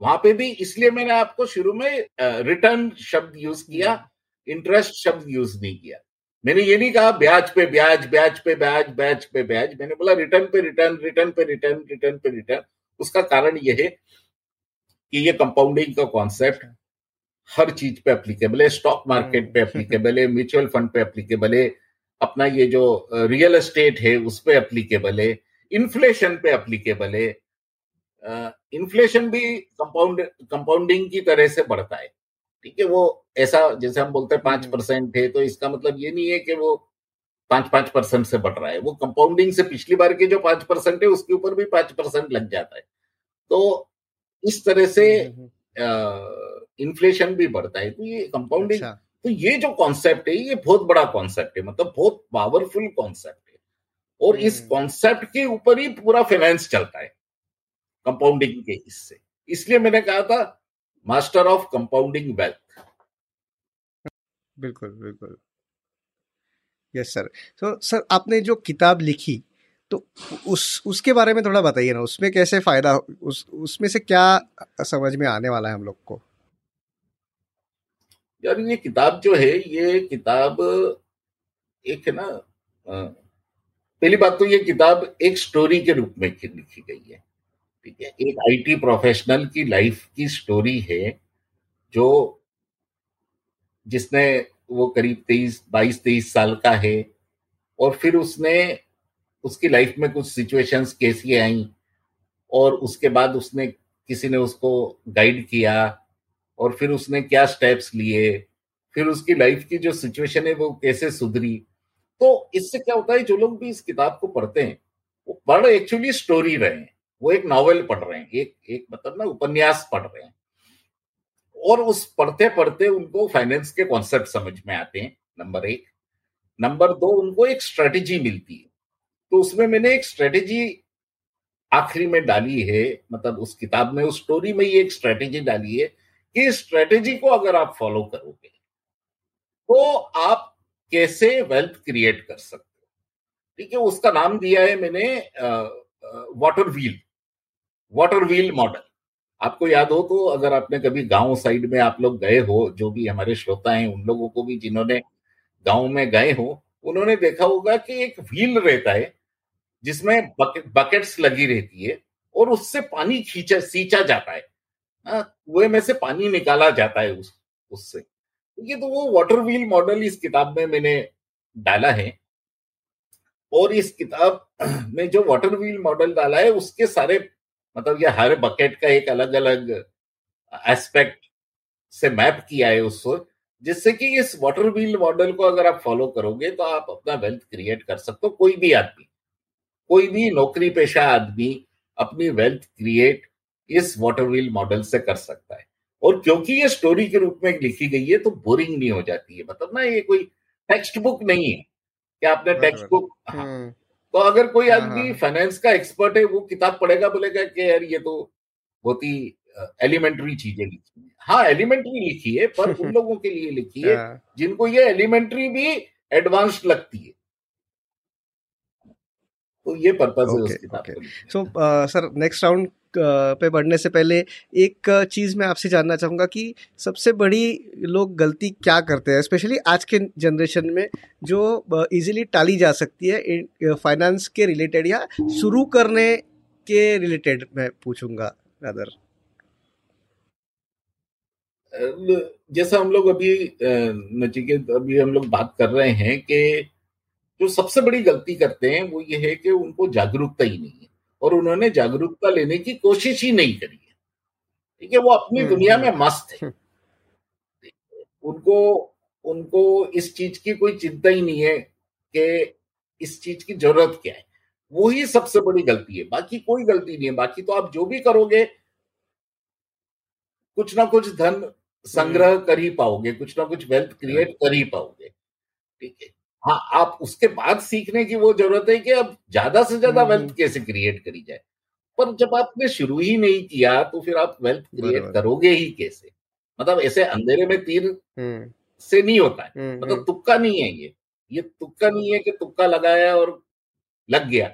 वहां पे भी। इसलिए मैंने आपको शुरू में रिटर्न शब्द यूज किया, इंटरेस्ट शब्द यूज नहीं किया। मैंने ये नहीं कहा ब्याज पे ब्याज, ब्याज पे ब्याज, ब्याज पे ब्याज। मैंने बोला रिटर्न पे रिटर्न, रिटर्न पे रिटर्न, रिटर्न पे रिटर्न। उसका कारण यह है कि ये कंपाउंडिंग का कॉन्सेप्ट हर चीज पे एप्लीकेबल है। स्टॉक मार्केट पे एप्लीकेबल है, म्यूचुअल फंड पे एप्लीकेबल है, अपना ये जो रियल एस्टेट है उस पे एप्लीकेबल है, इन्फ्लेशन पे एप्लीकेबल है। इन्फ्लेशन भी कंपाउंड कंपाउंडिंग की तरह से बढ़ता है, ठीक है। वो ऐसा जैसे हम बोलते हैं पांच परसेंट है, तो इसका मतलब ये नहीं है कि वो पांच पांच परसेंट से बढ़ रहा है। वो कंपाउंडिंग से पिछली बार के जो पांच परसेंट है उसके ऊपर भी पांच परसेंट लग जाता है। तो इस तरह से आ, इन्फ्लेशन भी बढ़ता है। तो ये कंपाउंडिंग, अच्छा। तो ये जो कॉन्सेप्ट है ये बहुत बड़ा कॉन्सेप्ट है, मतलब बहुत पावरफुल कॉन्सेप्ट है। और इस कॉन्सेप्ट के ऊपर ही पूरा फाइनेंस चलता है, कंपाउंडिंग के हिस्से। इसलिए मैंने कहा था मास्टर ऑफ कंपाउंडिंग वेल्थ। बिल्कुल बिल्कुल, यस सर। तो सर आपने जो किताब लिखी तो उस उसके बारे में थोड़ा बताइए ना, उसमें कैसे फायदा, उस उसमें से क्या समझ में आने वाला है हम लोग को? यार ये किताब जो है, ये किताब एक है ना, पहली बात तो ये किताब एक स्टोरी के रूप में लिखी गई है, ठीक है। एक आईटी प्रोफेशनल की लाइफ की स्टोरी है, जो जिसने वो करीब तेईस बाईस तेईस साल का है, और फिर उसने उसकी लाइफ में कुछ सिचुएशंस कैसी आई, और उसके बाद उसने किसी ने उसको गाइड किया, और फिर उसने क्या स्टेप्स लिए, फिर उसकी लाइफ की जो सिचुएशन है वो कैसे सुधरी। तो इससे क्या होता है, जो लोग भी इस किताब को पढ़ते हैं वो पढ़ एक्चुअली स्टोरी रहे हैं, वो एक नॉवेल पढ़ रहे हैं, एक एक मतलब ना उपन्यास पढ़ रहे हैं। और उस पढ़ते पढ़ते उनको फाइनेंस के कॉन्सेप्ट समझ में आते हैं, नंबर एक। नंबर दो, उनको एक स्ट्रेटेजी मिलती है। तो उसमें मैंने एक स्ट्रेटेजी आखिरी में डाली है, मतलब उस किताब में उस स्टोरी में ही एक स्ट्रेटेजी डाली है इस स्ट्रेटेजी को अगर आप फॉलो करोगे तो आप कैसे वेल्थ क्रिएट कर सकते हो। ठीक है, उसका नाम दिया है मैंने water wheel, water wheel model. आपको याद हो तो, अगर आपने कभी गांव साइड में आप लोग गए हो, जो भी हमारे श्रोता हैं उन लोगों को भी जिन्होंने गांव में गए हो उन्होंने देखा होगा कि एक व्हील रहता है जिसमें बकेट, बकेट्स लगी रहती है और उससे पानी खींचा सींचा जाता है, कुएं में से पानी निकाला जाता है उस उससे। ये तो वो वाटर व्हील मॉडल इस किताब में मैंने डाला है, और इस किताब में जो वाटर व्हील मॉडल डाला है उसके सारे मतलब ये हर बकेट का एक अलग अलग एस्पेक्ट से मैप किया है उसको, जिससे कि इस वाटर व्हील मॉडल को अगर आप फॉलो करोगे तो आप अपना वेल्थ क्रिएट कर सकते हो। कोई भी आदमी, कोई भी नौकरी पेशा आदमी अपनी वेल्थ क्रिएट इस वाटर व्हील मॉडल से कर सकता है। और क्योंकि ये स्टोरी के रूप में लिखी गई है तो बोरिंग नहीं हो जाती है, मतलब ना ये कोई टेक्स्ट बुक नहीं है कि आपने टेक्स्ट बुक। हाँ, तो अगर कोई आदमी फाइनेंस का एक्सपर्ट है वो किताब पढ़ेगा, बोलेगा कि यार ये तो बहुत ही एलिमेंट्री चीजें लिखी है। हाँ, एलिमेंट्री लिखी है पर उन लोगों के लिए लिखी है जिनको ये एलिमेंट्री भी एडवांस्ड लगती है। तो ये पर्पस है उस किताब का। सो सर, नेक्स्ट राउंड पे बढ़ने से पहले एक चीज़ मैं आपसे जानना चाहूँगा कि सबसे बड़ी लोग गलती क्या करते हैं, स्पेशली आज के जनरेशन में, जो इजीली टाली जा सकती है फाइनेंस के रिलेटेड या शुरू करने के रिलेटेड, मैं पूछूंगा रादर। जैसा हम लोग अभी नचिकेत अभी हम लोग बात कर रहे हैं कि जो सबसे बड़ी गलती करते हैं वो ये है कि उनको जागरूकता ही नहीं है और उन्होंने जागरूकता लेने की कोशिश ही नहीं करी है। ठीक है, वो अपनी दुनिया में मस्त है, उनको उनको इस चीज की कोई चिंता ही नहीं है कि इस चीज की जरूरत क्या है। वो ही सबसे बड़ी गलती है, बाकी कोई गलती नहीं है। बाकी तो आप जो भी करोगे कुछ ना कुछ धन संग्रह कर ही पाओगे, कुछ ना कुछ वेल्थ क्रिएट कर ही पाओगे। ठीक है, हाँ, आप उसके बाद सीखने की वो जरूरत है कि अब ज्यादा से ज्यादा वेल्थ कैसे क्रिएट करी जाए, पर जब आपने शुरू ही नहीं किया तो फिर आप वेल्थ क्रिएट करोगे ही कैसे। मतलब ऐसे अंधेरे में तीर से नहीं होता है, मतलब तुक्का नहीं है ये ये तुक्का नहीं है कि तुक्का लगाया और लग गया।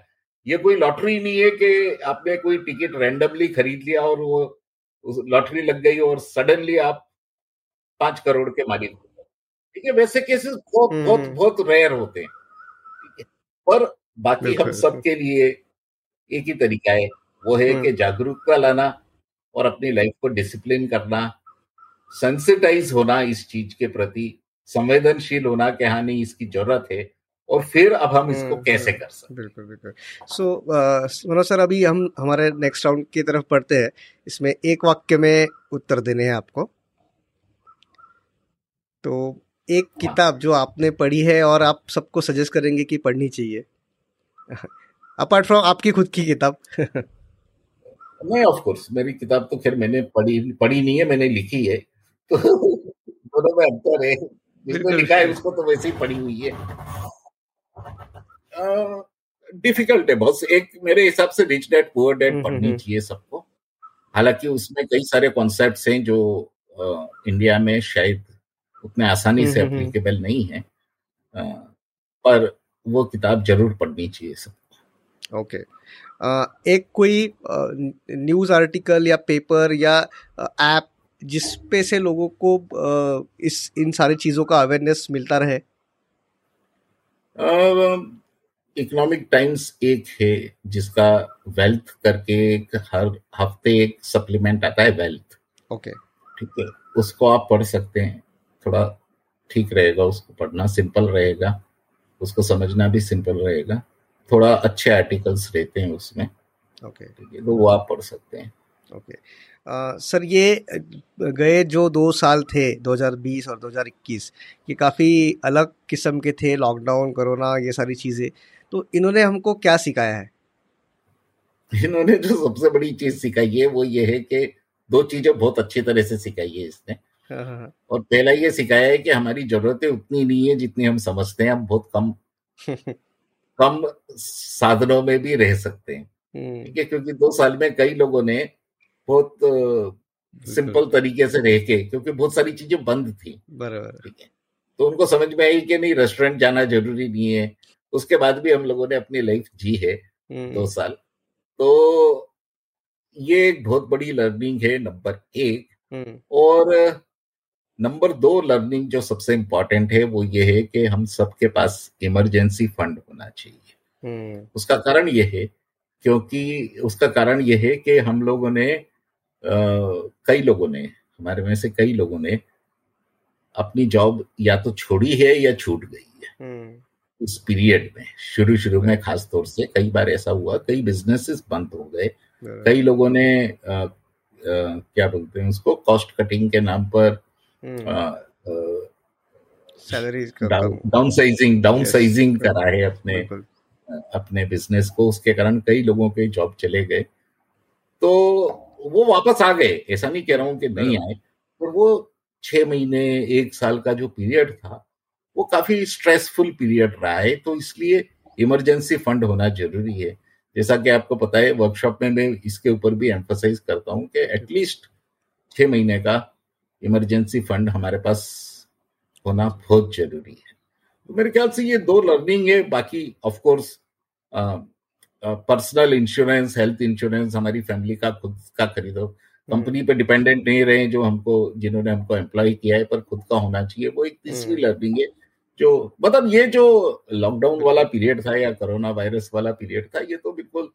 ये कोई लॉटरी नहीं है कि आपने कोई टिकट रैंडमली खरीद लिया और वो लॉटरी लग गई और सडनली आप पांच करोड़ के मालिक। ठीक है, वैसे केसेस बहुत बहुत बहुत रेयर होते हैं। ठीक है, पर बाकी हम सबके लिए एक ही तरीका है, वो है कि जागरूकता लाना और अपनी लाइफ को डिसिप्लिन करना, सेंसिटाइज होना इस चीज के प्रति, संवेदनशील होना कि हाँ नहीं इसकी जरूरत है और फिर अब हम इसको कैसे कर सकते हैं। बिल्कुल बिल्कुल। सो मनोज सर, अभी हम हमारे नेक्स्ट राउंड की तरफ बढ़ते हैं, इसमें एक वाक्य में उत्तर देने हैं आपको। तो एक किताब जो आपने पढ़ी है और आप सबको सजेस्ट करेंगे कि पढ़नी चाहिए, अपार्ट फ्रॉम आपकी खुद की किताब। नहीं, ऑफ कोर्स मेरी किताब तो खैर मैंने पढ़ी पढ़ी नहीं है, मैंने लिखी है, तो दोनों में अंतर है। जिसने लिखा है उसको तो वैसे ही पढ़ी हुई है। डिफिकल्ट है बॉस, एक मेरे हिसाब से रिच डैड पुअर डैड पढ़नी चाहिए सबको। हालांकि उसमें कई सारे कॉन्सेप्ट्स हैं जो इंडिया में शायद उतने आसानी से एप्लीकेबल नहीं है, आ, पर वो किताब जरूर पढ़नी चाहिए सबको। ओके, एक कोई न्यूज़ आर्टिकल या पेपर या ऐप जिस पे से लोगों को आ, इस इन सारी चीज़ों का अवेयरनेस मिलता रहे। इकोनॉमिक टाइम्स एक है जिसका वेल्थ करके एक हर हफ्ते एक सप्लीमेंट आता है, वेल्थ। ओके, ठीक है, उसको आप पढ़ सकते हैं, थोड़ा ठीक रहेगा उसको पढ़ना, सिंपल रहेगा, उसको समझना भी सिंपल रहेगा, थोड़ा अच्छे आर्टिकल्स रहते हैं उसमें। ओके, ठीक है, तो वो आप पढ़ सकते हैं। ओके सर, ये गए जो दो साल थे दो हज़ार बीस और दो हज़ार इक्कीस, ये काफ़ी अलग किस्म के थे, लॉकडाउन, कोरोना, ये सारी चीज़ें, तो इन्होंने हमको क्या सिखाया है? इन्होंने जो सबसे बड़ी चीज़ सिखाई है वो ये है कि दो चीज़ें बहुत अच्छी तरह से सिखाई है इसने। और पहला ये सिखाया है कि हमारी जरूरतें उतनी नहीं है जितनी हम समझते हैं, हम बहुत कम कम साधनों में भी रह सकते हैं। ठीक है, क्योंकि दो साल में कई लोगों ने बहुत सिंपल तरीके से रह के, क्योंकि बहुत सारी चीजें बंद थी, बराबर ठीक है। तो उनको समझ में आई कि नहीं, रेस्टोरेंट जाना जरूरी नहीं है। उसके बाद भी हम लोगों ने अपनी लाइफ जी है दो साल। तो ये एक बहुत बड़ी लर्निंग है नंबर एक। और नंबर दो लर्निंग जो सबसे इम्पोर्टेंट है वो ये है कि हम सबके पास इमरजेंसी फंड होना चाहिए। उसका कारण ये है क्योंकि उसका कारण ये है कि हम लोगों ने आ, कई लोगों ने हमारे में से कई लोगों ने अपनी जॉब या तो छोड़ी है या छूट गई है इस पीरियड में। शुरू शुरू में खास तौर से कई बार ऐसा हुआ, कई बिजनेसेस बंद हो गए, कई लोगों ने आ, आ, क्या बोलते हैं उसको, कॉस्ट कटिंग के नाम पर salaries downsizing downsizing करा है अपने अपने बिजनेस को। उसके कारण कई लोगों के जॉब चले गए, तो वो वापस आ गए। ऐसा नहीं कह रहा हूँ कि नहीं आए, पर वो छह महीने एक साल का जो पीरियड था वो काफी स्ट्रेसफुल पीरियड रहा है। तो इसलिए इमरजेंसी फंड होना जरूरी है। जैसा कि आपको पता है, वर्कशॉप में मैं इसके ऊपर भी एम्फसाइज करता हूँ कि एटलीस्ट छह महीने का इमरजेंसी फंड हमारे पास होना बहुत जरूरी है। तो मेरे ख्याल से ये दो लर्निंग है। बाकी of course personal insurance, health insurance, हमारी फैमिली का खुद का खरीदो, कंपनी पे डिपेंडेंट नहीं रहे जो हमको जिन्होंने हमको एम्प्लॉय किया है, पर खुद का होना चाहिए। वो एक तीसरी लर्निंग है जो, मतलब ये जो लॉकडाउन वाला पीरियड था या कोरोना वायरस वाला पीरियड था, ये तो बिल्कुल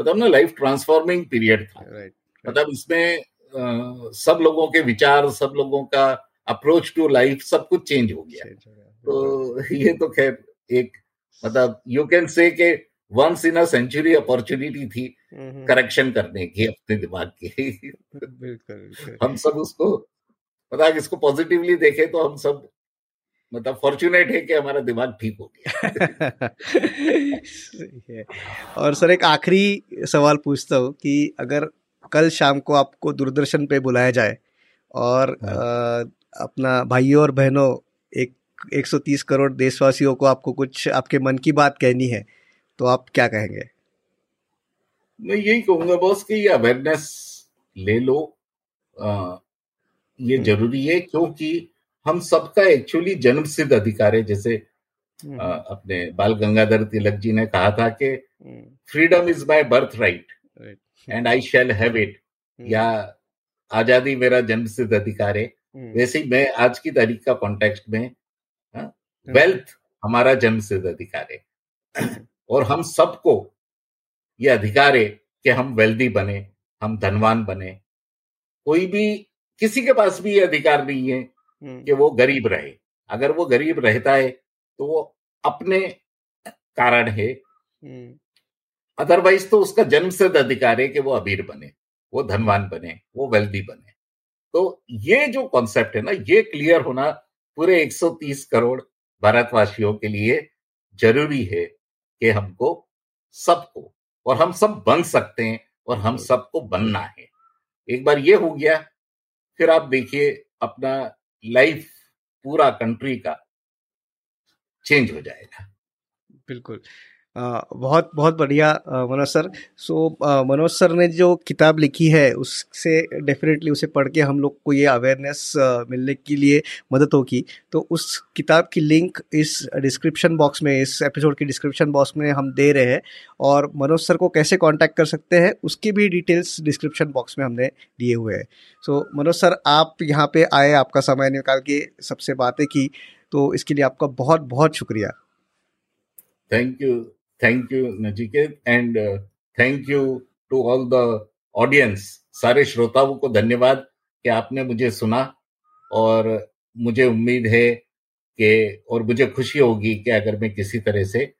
मतलब ना लाइफ ट्रांसफॉर्मिंग पीरियड था। मतलब इसमें Uh, सब लोगों के विचार, सब लोगों का अप्रोच टू लाइफ, सब कुछ चेंज हो गया। तो ये तो खैर एक, मतलब यू कैन से कि once in a century opportunity थी करेक्शन करने की अपने दिमाग की। हम सब उसको, मतलब इसको पॉजिटिवली देखें तो हम सब मतलब फॉर्चुनेट है कि हमारा दिमाग ठीक हो गया। सही है। और सर एक आखिरी सवाल पूछता हूँ कि अगर कल शाम को आपको दूरदर्शन पे बुलाया जाए और आ, अपना भाइयों और बहनों एक एक सौ तीस करोड़ देशवासियों को आपको कुछ आपके मन की बात कहनी है, तो आप क्या कहेंगे? मैं यही कहूँगा बॉस कि ये अवेयरनेस ले लो, आ, ये जरूरी है क्योंकि हम सबका एक्चुअली जन्मसिद्ध अधिकार है। जैसे आ, अपने बाल गंगाधर तिलक जी ने कहा था कि freedom is my birth right and I shall have it, या आजादी मेरा जन्मसिद्ध अधिकार है। वैसे ही मैं आज की तारीख का कॉन्टेक्स्ट में, वेल्थ हमारा जन्मसिद्ध अधिकार है और हम सबको ये अधिकार है कि हम वेल्दी बने, हम धनवान बने। कोई भी, किसी के पास भी ये अधिकार नहीं है कि वो गरीब रहे। अगर वो गरीब रहता है तो वो अपने कारण है, अदरवाइज तो उसका जन्मसिद्ध अधिकार है कि वो अमीर बने, वो धनवान बने, वो वेल्दी बने। तो ये जो कॉन्सेप्ट है ना, ये क्लियर होना पूरे एक सौ तीस करोड़ भारतवासियों के लिए जरूरी है कि हमको सबको, और हम सब बन सकते हैं और हम सबको बनना है। एक बार ये हो गया, फिर आप देखिए अपना लाइफ पूरा कंट्री का चेंज हो जाएगा। बिल्कुल। आ, बहुत बहुत बढ़िया Manoj sir. So Manoj sir ने जो किताब लिखी है उससे डेफिनेटली उसे पढ़ के हम लोग को ये अवेयरनेस मिलने के लिए मदद होगी। तो उस किताब की लिंक इस डिस्क्रिप्शन बॉक्स में, इस एपिसोड की डिस्क्रिप्शन बॉक्स में हम दे रहे हैं, और मनोज सर को कैसे कांटेक्ट कर सकते हैं उसकी भी डिटेल्स डिस्क्रिप्शन बॉक्स में हमने दिए हुए हैं। सो so, मनोज सर, आप यहाँ पर आए, आपका समय निकाल के सबसे बातें की, तो इसके लिए आपका बहुत बहुत शुक्रिया। Thank you Thank you, Najiket, and uh, thank you to all the audience. सारे श्रोताओं को धन्यवाद कि आपने मुझे सुना, और मुझे उम्मीद है कि, और मुझे खुशी होगी कि अगर मैं किसी तरह से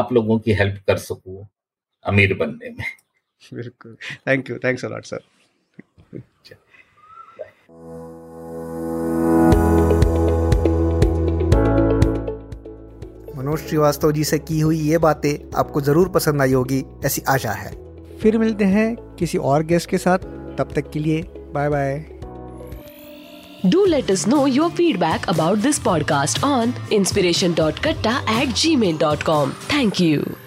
आप लोगों की हेल्प कर सकूँ अमीर बनने में। बिल्कुल। Thank you. Thanks a lot sir. Manoj Srivastava ji से की हुई ये बातें आपको ज़रूर पसंद आई होगी, ऐसी आशा है। फिर मिलते हैं किसी और गेस्ट के साथ, तब तक के लिए bye bye. Do let us know your feedback about this podcast on inspiration dot katta at gmail dot com. Thank you.